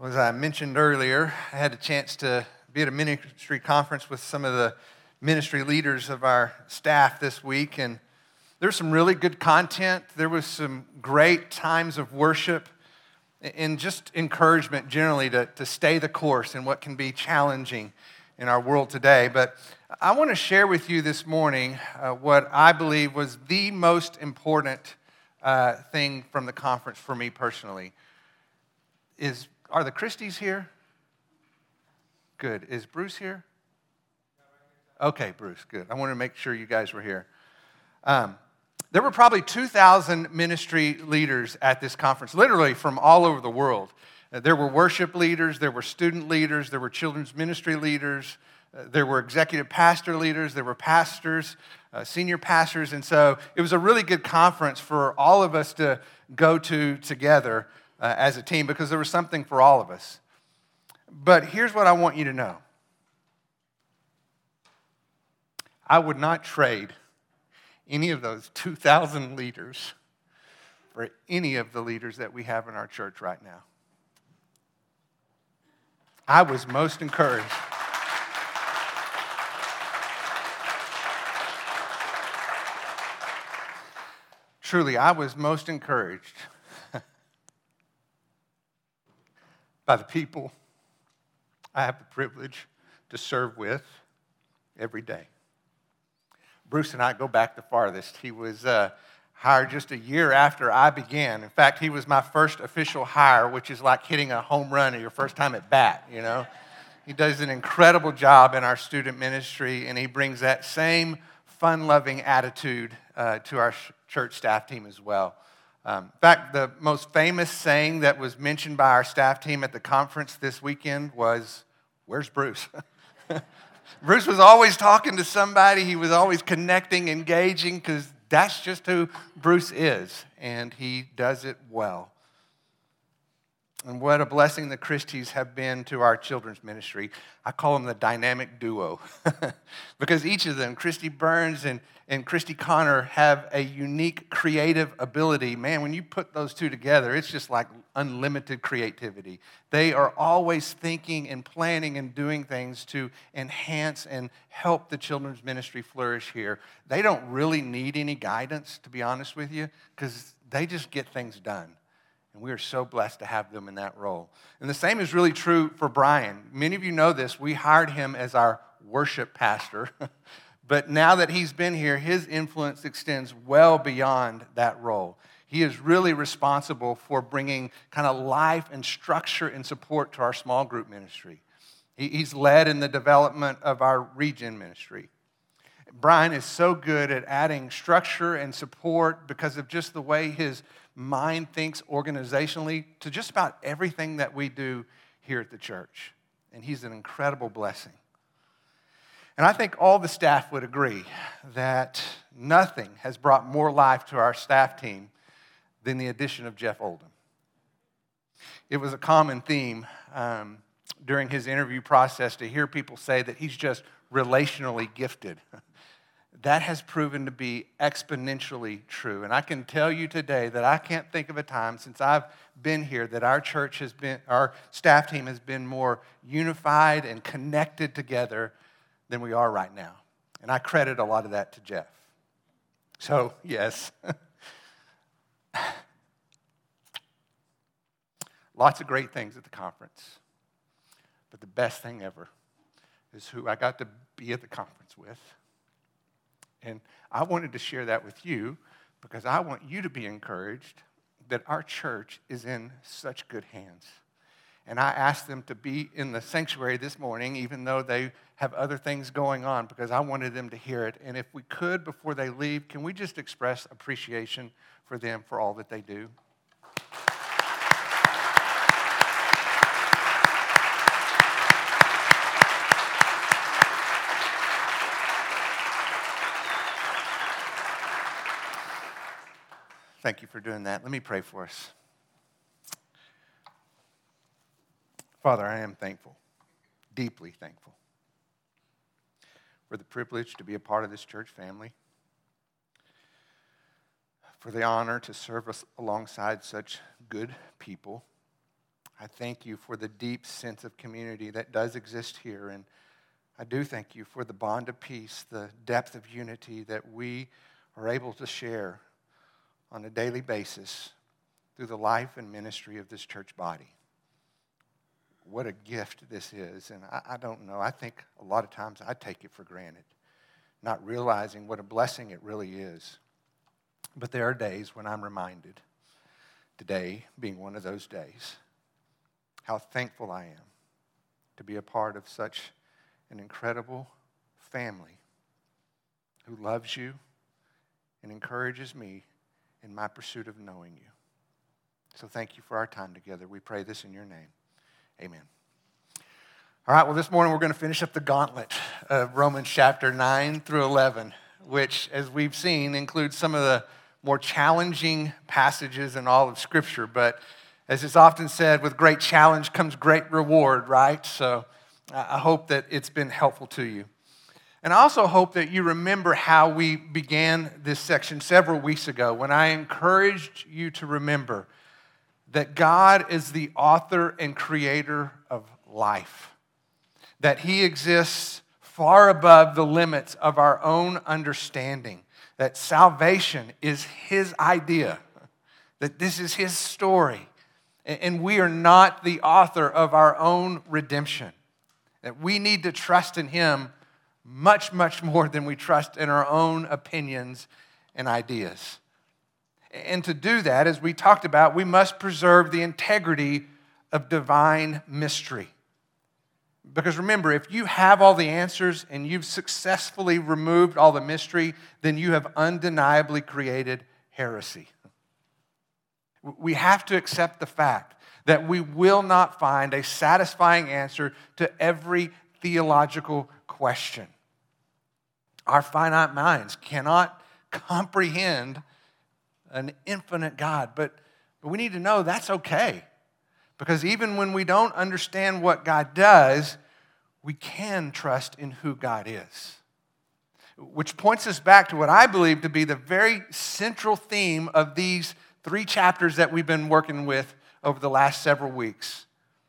Well, as I mentioned earlier, I had a chance to be at a ministry conference with some of the ministry leaders of our staff this week, and there was some really good content. There was some great times of worship and just encouragement generally to stay the course in what can be challenging in our world today. But I want to share with you this morning what I believe was the most important thing from the conference for me personally. Are the Christies here? Good. Is Bruce here? Okay, Bruce, good. I wanted to make sure you guys were here. There were probably 2,000 ministry leaders at this conference, literally from all over the world. There were worship leaders, there were student leaders, there were children's ministry leaders, there were executive pastor leaders, there were pastors, senior pastors, and so it was a really good conference for all of us to go to together as a team, because there was something for all of us. But here's what I want you to know. I would not trade any of those 2,000 leaders for any of the leaders that we have in our church right now. I was most encouraged. Truly, I was most encouraged by the people I have the privilege to serve with every day. Bruce and I go back the farthest. He was hired just a year after I began. In fact, he was my first official hire, which is like hitting a home run or your first time at bat, you know. He does an incredible job in our student ministry, and he brings that same fun-loving attitude to our church staff team as well. In fact, the most famous saying that was mentioned by our staff team at the conference this weekend was, "Where's Bruce?" Bruce was always talking to somebody. He was always connecting, engaging, because that's just who Bruce is, and he does it well. And what a blessing the Christies have been to our children's ministry. I call them the dynamic duo because each of them, Christy Burns and Christy Connor, have a unique creative ability. Man, when you put those two together, it's just like unlimited creativity. They are always thinking and planning and doing things to enhance and help the children's ministry flourish here. They don't really need any guidance, to be honest with you, because they just get things done. And we are so blessed to have them in that role. And the same is really true for Brian. Many of you know this. We hired him as our worship pastor. But now that he's been here, his influence extends well beyond that role. He is really responsible for bringing kind of life and structure and support to our small group ministry. He's led in the development of our region ministry. Brian is so good at adding structure and support because of just the way his mind thinks organizationally to just about everything that we do here at the church. And he's an incredible blessing. And I think all the staff would agree that nothing has brought more life to our staff team than the addition of Jeff Oldham. It was a common theme during his interview process to hear people say that he's just relationally gifted. That has proven to be exponentially true. And I can tell you today that I can't think of a time since I've been here that our staff team has been more unified and connected together than we are right now. And I credit a lot of that to Jeff. So, yes. Lots of great things at the conference. But the best thing ever is who I got to be at the conference with. And I wanted to share that with you because I want you to be encouraged that our church is in such good hands. And I asked them to be in the sanctuary this morning, even though they have other things going on, because I wanted them to hear it. And if we could, before they leave, can we just express appreciation for them for all that they do? Thank you for doing that. Let me pray for us. Father, I am thankful, deeply thankful, for the privilege to be a part of this church family, for the honor to serve us alongside such good people. I thank you for the deep sense of community that does exist here. And I do thank you for the bond of peace, the depth of unity that we are able to share on a daily basis through the life and ministry of this church body. What a gift this is. And I don't know. I think a lot of times I take it for granted, not realizing what a blessing it really is. But there are days when I'm reminded, today being one of those days, how thankful I am to be a part of such an incredible family who loves you and encourages me in my pursuit of knowing you. So thank you for our time together. We pray this in your name. Amen. All right, well, this morning we're going to finish up the gauntlet of Romans chapter 9 through 11, which, as we've seen, includes some of the more challenging passages in all of Scripture. But as is often said, with great challenge comes great reward, right? So I hope that it's been helpful to you. And I also hope that you remember how we began this section several weeks ago when I encouraged you to remember that God is the author and creator of life, that he exists far above the limits of our own understanding, that salvation is his idea, that this is his story, and we are not the author of our own redemption, that we need to trust in him much, much more than we trust in our own opinions and ideas. And to do that, as we talked about, we must preserve the integrity of divine mystery. Because remember, if you have all the answers and you've successfully removed all the mystery, then you have undeniably created heresy. We have to accept the fact that we will not find a satisfying answer to every theological question. Our finite minds cannot comprehend an infinite God, but we need to know that's okay, because even when we don't understand what God does, we can trust in who God is, which points us back to what I believe to be the very central theme of these three chapters that we've been working with over the last several weeks,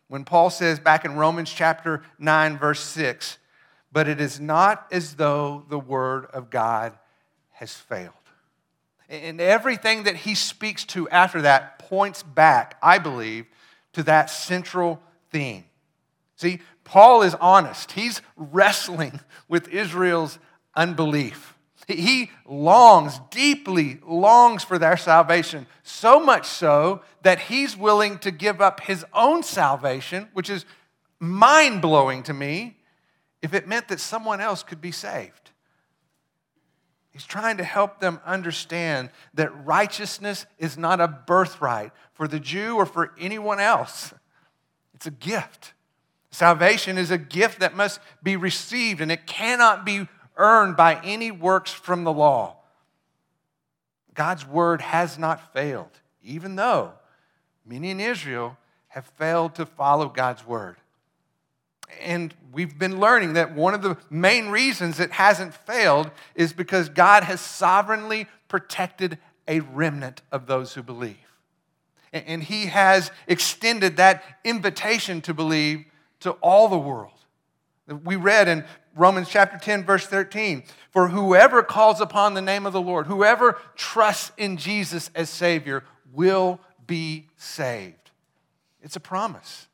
when Paul says back in Romans chapter 9, verse 6, "But it is not as though the word of God has failed." And everything that he speaks to after that points back, I believe, to that central theme. See, Paul is honest. He's wrestling with Israel's unbelief. He deeply longs for their salvation, so much so that he's willing to give up his own salvation, which is mind-blowing to me, if it meant that someone else could be saved. He's trying to help them understand that righteousness is not a birthright for the Jew or for anyone else. It's a gift. Salvation is a gift that must be received, and it cannot be earned by any works from the law. God's word has not failed, even though many in Israel have failed to follow God's word. And we've been learning that one of the main reasons it hasn't failed is because God has sovereignly protected a remnant of those who believe. And he has extended that invitation to believe to all the world. We read in Romans chapter 10, verse 13, "For whoever calls upon the name of the Lord, whoever trusts in Jesus as Savior, will be saved." It's a promise.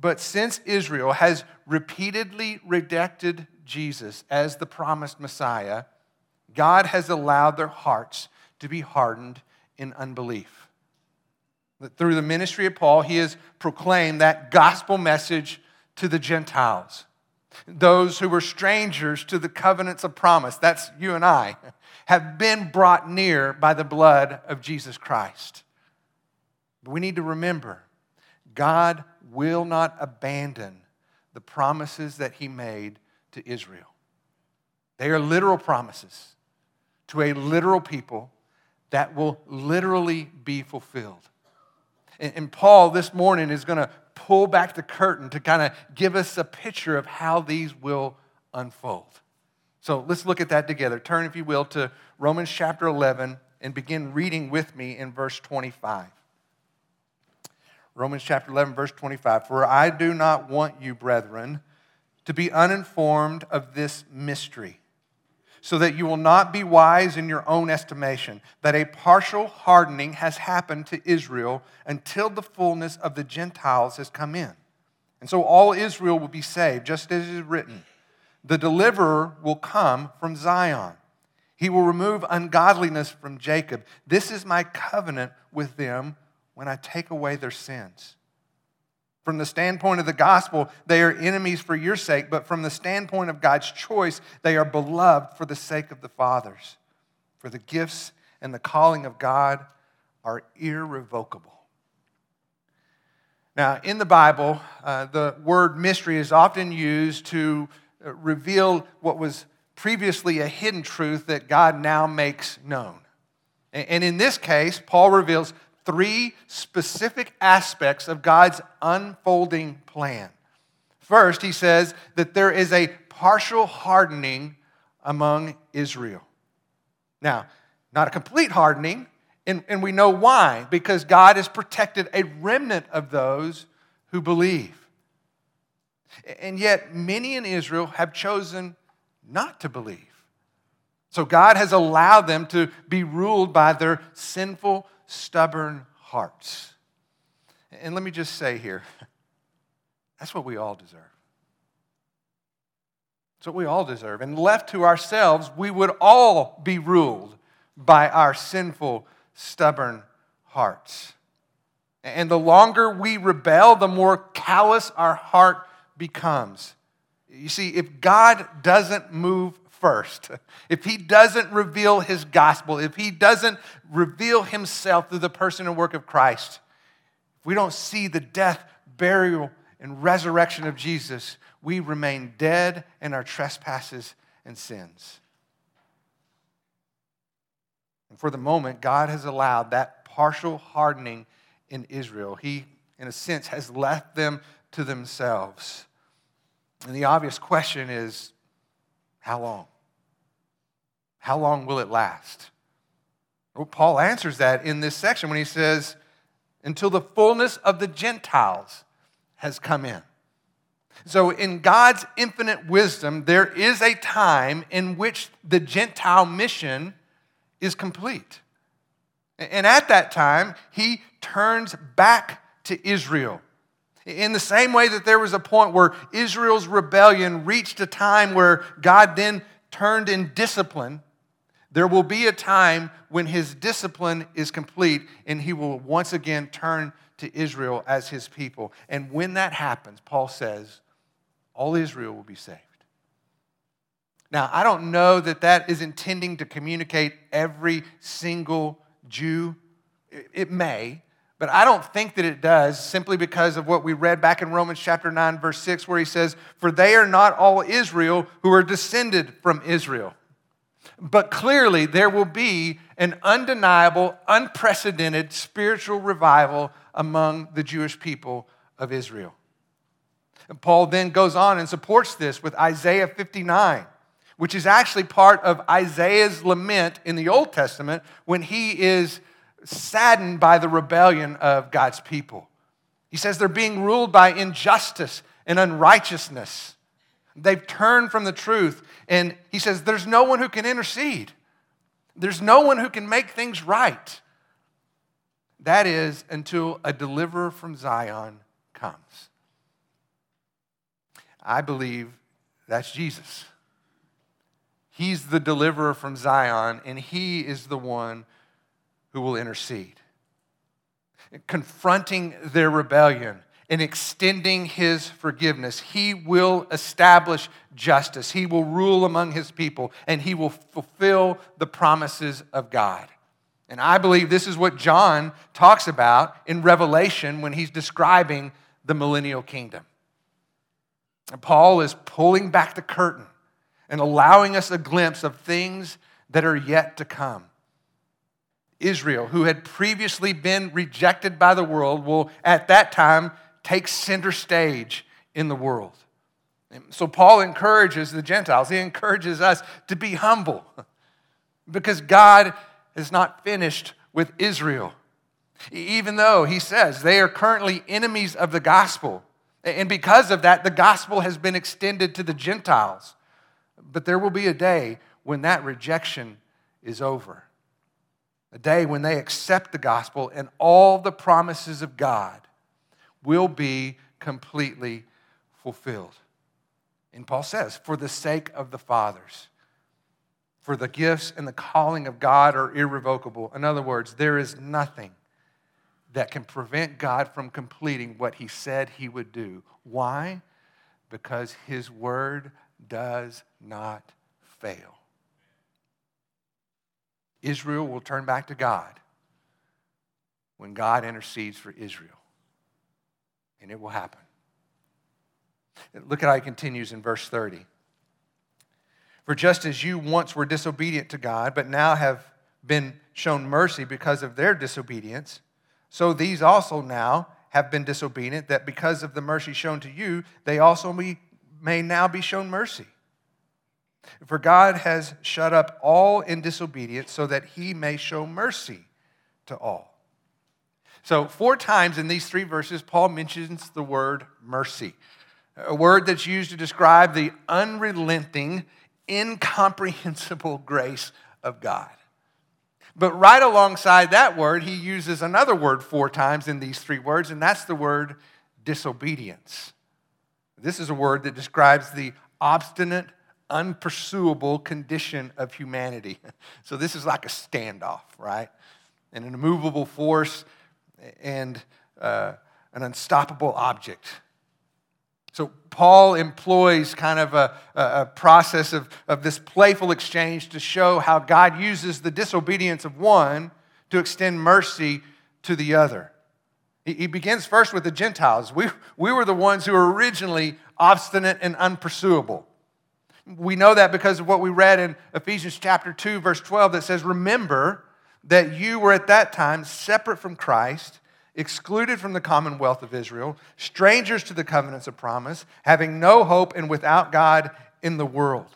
But since Israel has repeatedly rejected Jesus as the promised Messiah, God has allowed their hearts to be hardened in unbelief. Through the ministry of Paul, he has proclaimed that gospel message to the Gentiles, those who were strangers to the covenants of promise, that's you and I, have been brought near by the blood of Jesus Christ. But we need to remember, God will not abandon the promises that he made to Israel. They are literal promises to a literal people that will literally be fulfilled. And Paul this morning is going to pull back the curtain to kind of give us a picture of how these will unfold. So let's look at that together. Turn, if you will, to Romans chapter 11 and begin reading with me in verse 25. Romans chapter 11, verse 25. For I do not want you, brethren, to be uninformed of this mystery, so that you will not be wise in your own estimation, that a partial hardening has happened to Israel until the fullness of the Gentiles has come in. And so all Israel will be saved, just as it is written. The deliverer will come from Zion. He will remove ungodliness from Jacob. This is my covenant with them when I take away their sins. From the standpoint of the gospel, they are enemies for your sake, but from the standpoint of God's choice, they are beloved for the sake of the fathers. For the gifts and the calling of God are irrevocable. Now, in the Bible, the word mystery is often used to reveal what was previously a hidden truth that God now makes known. And in this case, Paul reveals three specific aspects of God's unfolding plan. First, he says that there is a partial hardening among Israel. Now, not a complete hardening, and we know why, because God has protected a remnant of those who believe. And yet, many in Israel have chosen not to believe. So God has allowed them to be ruled by their sinful, stubborn hearts. And let me just say here, that's what we all deserve. That's what we all deserve. And left to ourselves, we would all be ruled by our sinful, stubborn hearts. And the longer we rebel, the more callous our heart becomes. You see, if God doesn't move first, if he doesn't reveal his gospel, if he doesn't reveal himself through the person and work of Christ, if we don't see the death, burial, and resurrection of Jesus, we remain dead in our trespasses and sins. And for the moment, God has allowed that partial hardening in Israel. He, in a sense, has left them to themselves. And the obvious question is, how long? How long will it last? Well, Paul answers that in this section when he says, until the fullness of the Gentiles has come in. So in God's infinite wisdom, there is a time in which the Gentile mission is complete. And at that time, he turns back to Israel. In the same way that there was a point where Israel's rebellion reached a time where God then turned in discipline, there will be a time when his discipline is complete and he will once again turn to Israel as his people. And when that happens, Paul says, all Israel will be saved. Now, I don't know that that is intending to communicate every single Jew. It may. But I don't think that it does, simply because of what we read back in Romans chapter 9, verse 6, where he says, for they are not all Israel who are descended from Israel. But clearly there will be an undeniable, unprecedented spiritual revival among the Jewish people of Israel. And Paul then goes on and supports this with Isaiah 59, which is actually part of Isaiah's lament in the Old Testament when he is saddened by the rebellion of God's people. He says they're being ruled by injustice and unrighteousness. They've turned from the truth. And he says there's no one who can intercede. There's no one who can make things right. That is until a deliverer from Zion comes. I believe that's Jesus. He's the deliverer from Zion, and he is the one who will intercede, confronting their rebellion and extending his forgiveness. He will establish justice. He will rule among his people, and he will fulfill the promises of God. And I believe this is what John talks about in Revelation when he's describing the millennial kingdom. And Paul is pulling back the curtain and allowing us a glimpse of things that are yet to come. Israel, who had previously been rejected by the world, will at that time take center stage in the world. And so Paul encourages the Gentiles, he encourages us to be humble because God is not finished with Israel. even though he says they are currently enemies of the gospel. And because of that, the gospel has been extended to the Gentiles. But there will be a day when that rejection is over, a day when they accept the gospel and all the promises of God will be completely fulfilled. And Paul says, for the sake of the fathers, for the gifts and the calling of God are irrevocable. In other words, there is nothing that can prevent God from completing what he said he would do. Why? Because his word does not fail. Israel will turn back to God when God intercedes for Israel, and it will happen. Look at how he continues in verse 30. For just as you once were disobedient to God, but now have been shown mercy because of their disobedience, so these also now have been disobedient, that because of the mercy shown to you, they also may now be shown mercy. For God has shut up all in disobedience so that he may show mercy to all. So 4 times in these 3 verses, Paul mentions the word mercy, a word that's used to describe the unrelenting, incomprehensible grace of God. But right alongside that word, he uses another word 4 times in these 3 words, and that's the word disobedience. This is a word that describes the obstinate, unpursuable condition of humanity. So this is like a standoff, right? And an immovable force and an unstoppable object. So Paul employs kind of a process of this playful exchange to show how God uses the disobedience of one to extend mercy to the other. He begins first with the Gentiles. We were the ones who were originally obstinate and unpursuable. We know that because of what we read in Ephesians chapter 2, verse 12, that says, remember that you were at that time separate from Christ, excluded from the commonwealth of Israel, strangers to the covenants of promise, having no hope and without God in the world.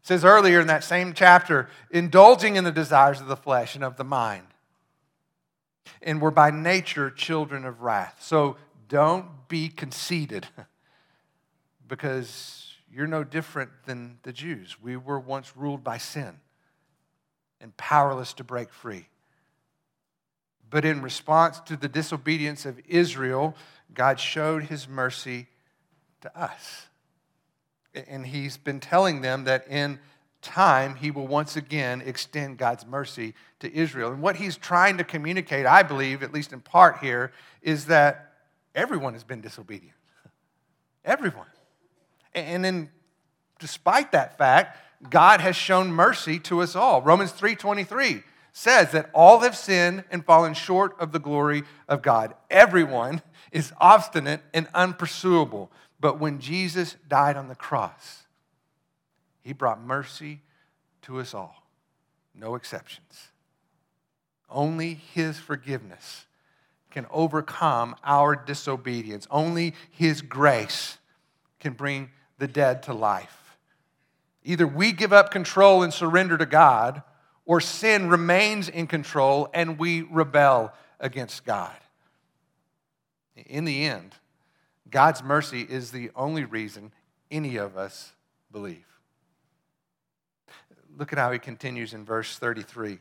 It says earlier in that same chapter, indulging in the desires of the flesh and of the mind. And we're by nature children of wrath. So don't be conceited, because you're no different than the Jews. We were once ruled by sin and powerless to break free. But in response to the disobedience of Israel, God showed his mercy to us. And he's been telling them that in time, he will once again extend God's mercy to Israel. And what he's trying to communicate, I believe, at least in part here, is that everyone has been disobedient. Everyone. And then, despite that fact, God has shown mercy to us all. Romans 3:23 says that all have sinned and fallen short of the glory of God. Everyone is obstinate and unpursuable. But when Jesus died on the cross, he brought mercy to us all, no exceptions. Only his forgiveness can overcome our disobedience. Only his grace can bring the dead to life. Either we give up control and surrender to God, or sin remains in control and we rebel against God. In the end, God's mercy is the only reason any of us believe. Look at how he continues in verse 33.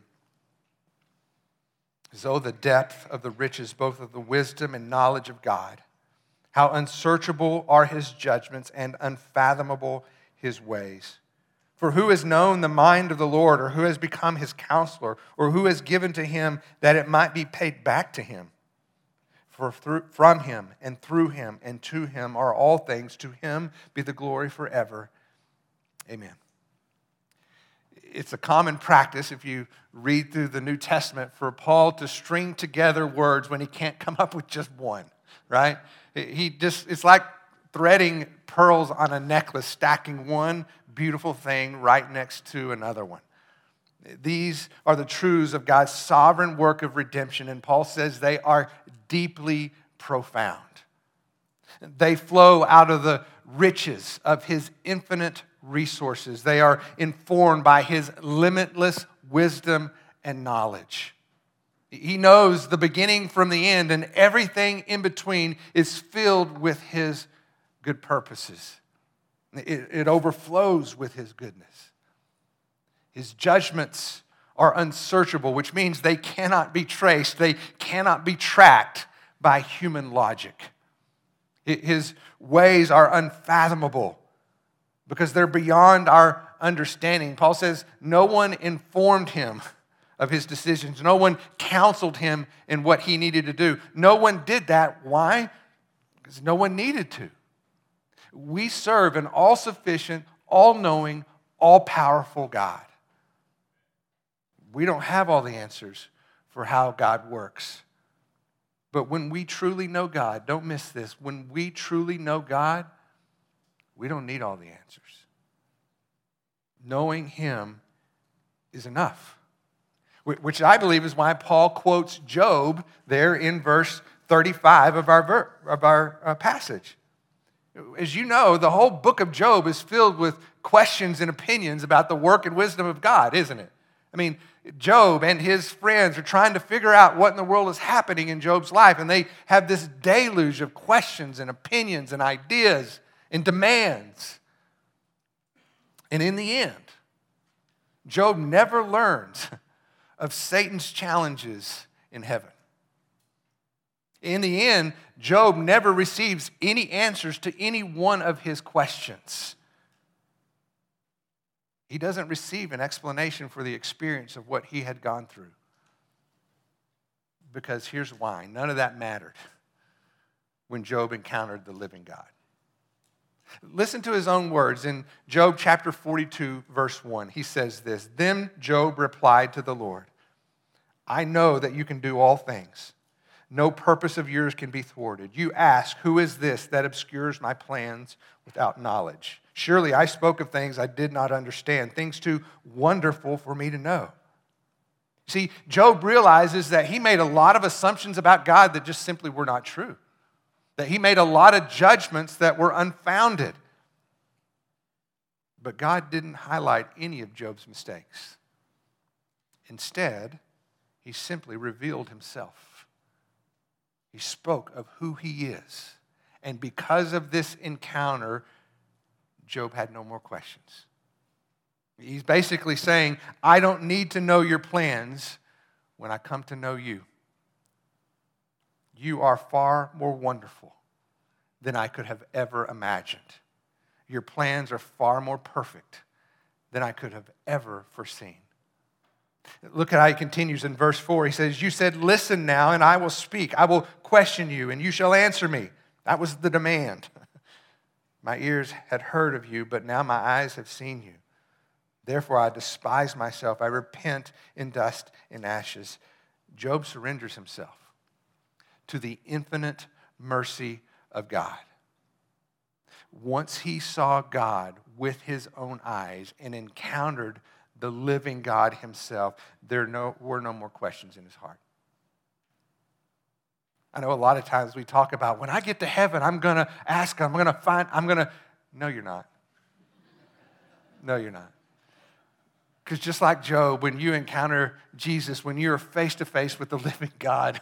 So the depth of the riches, both of the wisdom and knowledge of God, how unsearchable are his judgments and unfathomable his ways. For who has known the mind of the Lord, or who has become his counselor, or who has given to him that it might be paid back to him? For from him, and through him, and to him are all things. To him be the glory forever. Amen. It's a common practice, if you read through the New Testament, for Paul to string together words when he can't come up with just one, right? It's like threading pearls on a necklace, stacking one beautiful thing right next to another one. These are the truths of God's sovereign work of redemption, and Paul says they are deeply profound. They flow out of the riches of his infinite resources. They are informed by his limitless wisdom and knowledge. He knows the beginning from the end, and everything in between is filled with his good purposes. It overflows with his goodness. His judgments are unsearchable, which means they cannot be traced. They cannot be tracked by human logic. His ways are unfathomable because they're beyond our understanding. Paul says, no one informed him of his decisions. No one counseled him in what he needed to do. No one did that. Why? Because no one needed to. We serve an all-sufficient, all-knowing, all-powerful God. We don't have all the answers for how God works. But when we truly know God, don't miss this, when we truly know God, we don't need all the answers. Knowing him is enough. Which I believe is why Paul quotes Job there in verse 35 of our passage. As you know, the whole book of Job is filled with questions and opinions about the work and wisdom of God, isn't it? I mean, Job and his friends are trying to figure out what in the world is happening in Job's life, and they have this deluge of questions and opinions and ideas and demands. And in the end, Job never learns of Satan's challenges in heaven. In the end, Job never receives any answers to any one of his questions. He doesn't receive an explanation for the experience of what he had gone through. Because here's why. None of that mattered when Job encountered the living God. Listen to his own words in Job chapter 42, verse 1. He says this, "Then Job replied to the Lord, I know that you can do all things. No purpose of yours can be thwarted. You ask, who is this that obscures my plans without knowledge? Surely I spoke of things I did not understand, things too wonderful for me to know." See, Job realizes that he made a lot of assumptions about God that just simply were not true. That he made a lot of judgments that were unfounded. But God didn't highlight any of Job's mistakes. Instead, he simply revealed himself. He spoke of who he is. And because of this encounter, Job had no more questions. He's basically saying, I don't need to know your plans when I come to know you. You are far more wonderful than I could have ever imagined. Your plans are far more perfect than I could have ever foreseen. Look at how he continues in verse 4. He says, you said, listen now, and I will speak. I will question you, and you shall answer me. That was the demand. My ears had heard of you, but now my eyes have seen you. Therefore I despise myself. I repent in dust and ashes. Job surrenders himself to the infinite mercy of God. Once he saw God with his own eyes and encountered the living God himself, there were no more questions in his heart. I know a lot of times we talk about, when I get to heaven, I'm going to ask, No, you're not. No, you're not. Because just like Job, when you encounter Jesus, when you're face to face with the living God,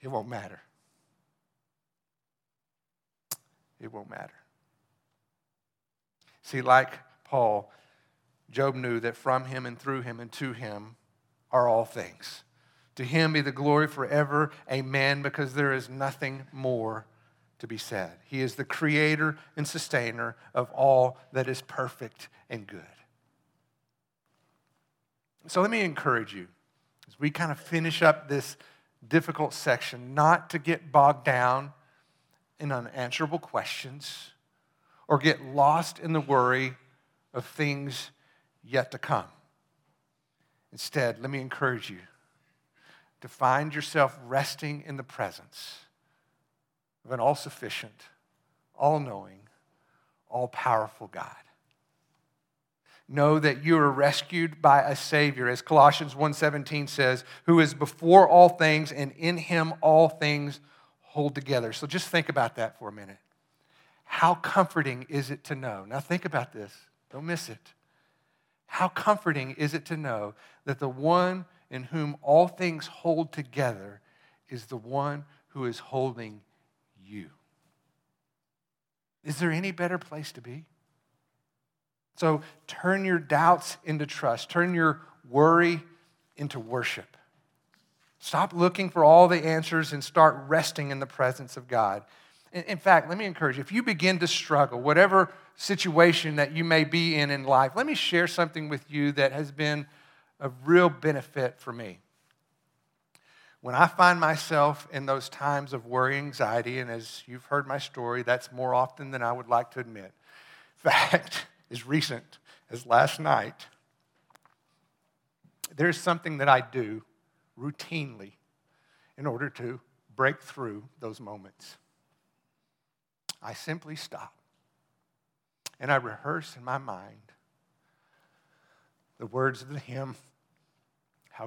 it won't matter. It won't matter. See, like Paul, Job knew that from him and through him and to him are all things. To him be the glory forever. Amen. Because there is nothing more to be said. He is the creator and sustainer of all that is perfect and good. So let me encourage you, as we kind of finish up this difficult section, not to get bogged down in unanswerable questions or get lost in the worry of things yet to come. Instead, let me encourage you to find yourself resting in the presence of an all-sufficient, all-knowing, all-powerful God. Know that you are rescued by a Savior, as Colossians 1:17 says, who is before all things, and in him all things hold together. So just think about that for a minute. How comforting is it to know? Now think about this. Don't miss it. How comforting is it to know that the one in whom all things hold together is the one who is holding you. Is there any better place to be? So turn your doubts into trust. Turn your worry into worship. Stop looking for all the answers and start resting in the presence of God. In fact, let me encourage you, if you begin to struggle, whatever situation that you may be in life, let me share something with you that has been a real benefit for me. When I find myself in those times of worry, anxiety, and as you've heard my story, that's more often than I would like to admit. In fact, as recent as last night, there's something that I do routinely in order to break through those moments. I simply stop, and I rehearse in my mind the words of the hymn, "How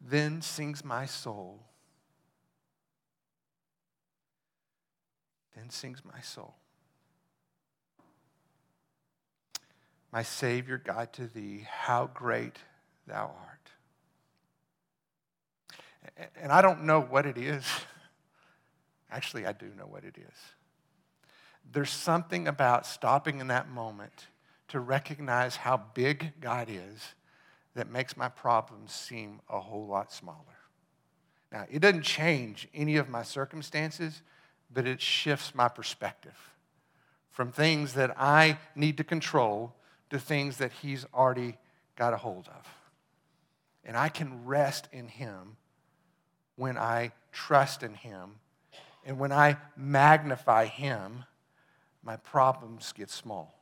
Then sings my soul, my Savior God, to thee, how great thou art. And I don't know what it is. Actually, I do know what it is. There's something about stopping in that moment to recognize how big God is that makes my problems seem a whole lot smaller. Now, it doesn't change any of my circumstances, but it shifts my perspective from things that I need to control to things that he's already got a hold of. And I can rest in him when I trust in him. And when I magnify him, my problems get small.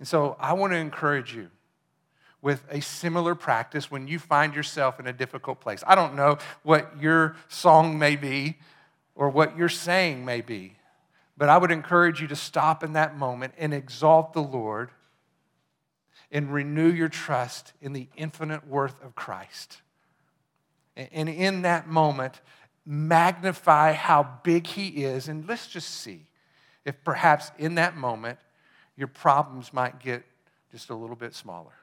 And so I want to encourage you with a similar practice when you find yourself in a difficult place. I don't know what your song may be or what your saying may be, but I would encourage you to stop in that moment and exalt the Lord and renew your trust in the infinite worth of Christ. And in that moment, magnify how big he is, and let's just see if perhaps in that moment your problems might get just a little bit smaller.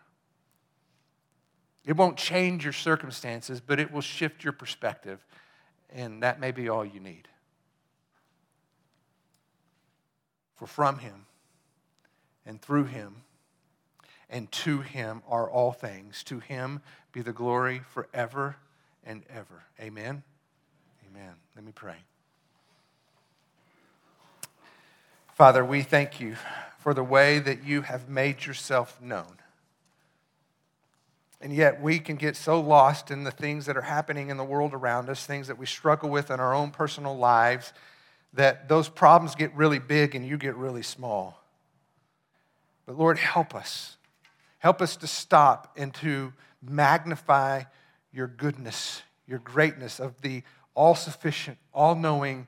It won't change your circumstances, but it will shift your perspective, and that may be all you need. For from him and through him and to him are all things. To him be the glory forever and ever. Amen? Amen. Let me pray. Father, we thank you for the way that you have made yourself known. And yet we can get so lost in the things that are happening in the world around us, things that we struggle with in our own personal lives, that those problems get really big and you get really small. But Lord, help us. Help us to stop and to magnify your goodness, your greatness of the all-sufficient, all-knowing,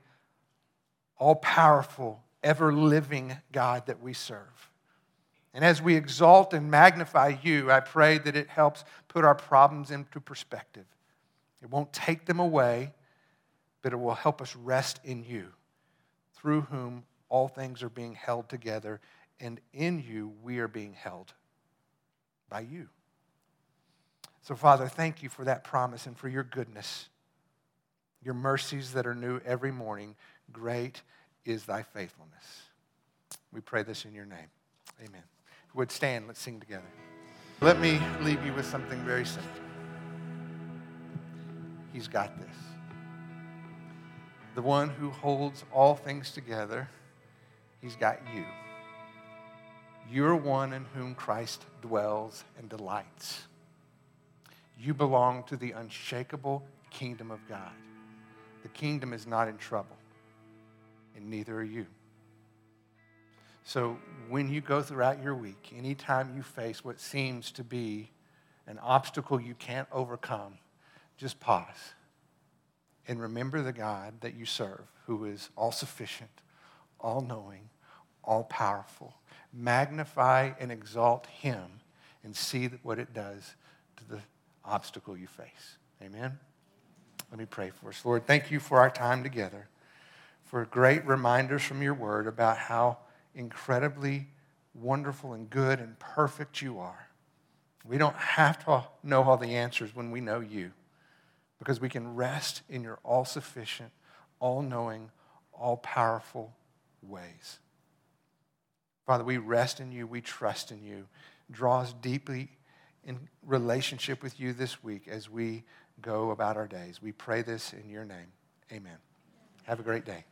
all-powerful, ever-living God that we serve. And as we exalt and magnify you, I pray that it helps put our problems into perspective. It won't take them away, but it will help us rest in you, through whom all things are being held together, and in you we are being held by you. So, Father, thank you for that promise and for your goodness, your mercies that are new every morning. Great is thy faithfulness. We pray this in your name. Amen. If you would stand, let's sing together. Let me leave you with something very simple. He's got this. The one who holds all things together, he's got you. You're one in whom Christ dwells and delights. You belong to the unshakable kingdom of God. The kingdom is not in trouble, and neither are you. So when you go throughout your week, anytime you face what seems to be an obstacle you can't overcome, just pause and remember the God that you serve, who is all-sufficient, all-knowing, all-powerful. Magnify and exalt him and see what it does to the obstacle you face. Amen? Let me pray for us. Lord, thank you for our time together, for great reminders from your word about how incredibly wonderful and good and perfect you are. We don't have to know all the answers when we know you, because we can rest in your all-sufficient, all-knowing, all-powerful ways. Father, we rest in you. We trust in you. Draw us deeply in relationship with you this week as we go about our days. We pray this in your name. Amen. Have a great day.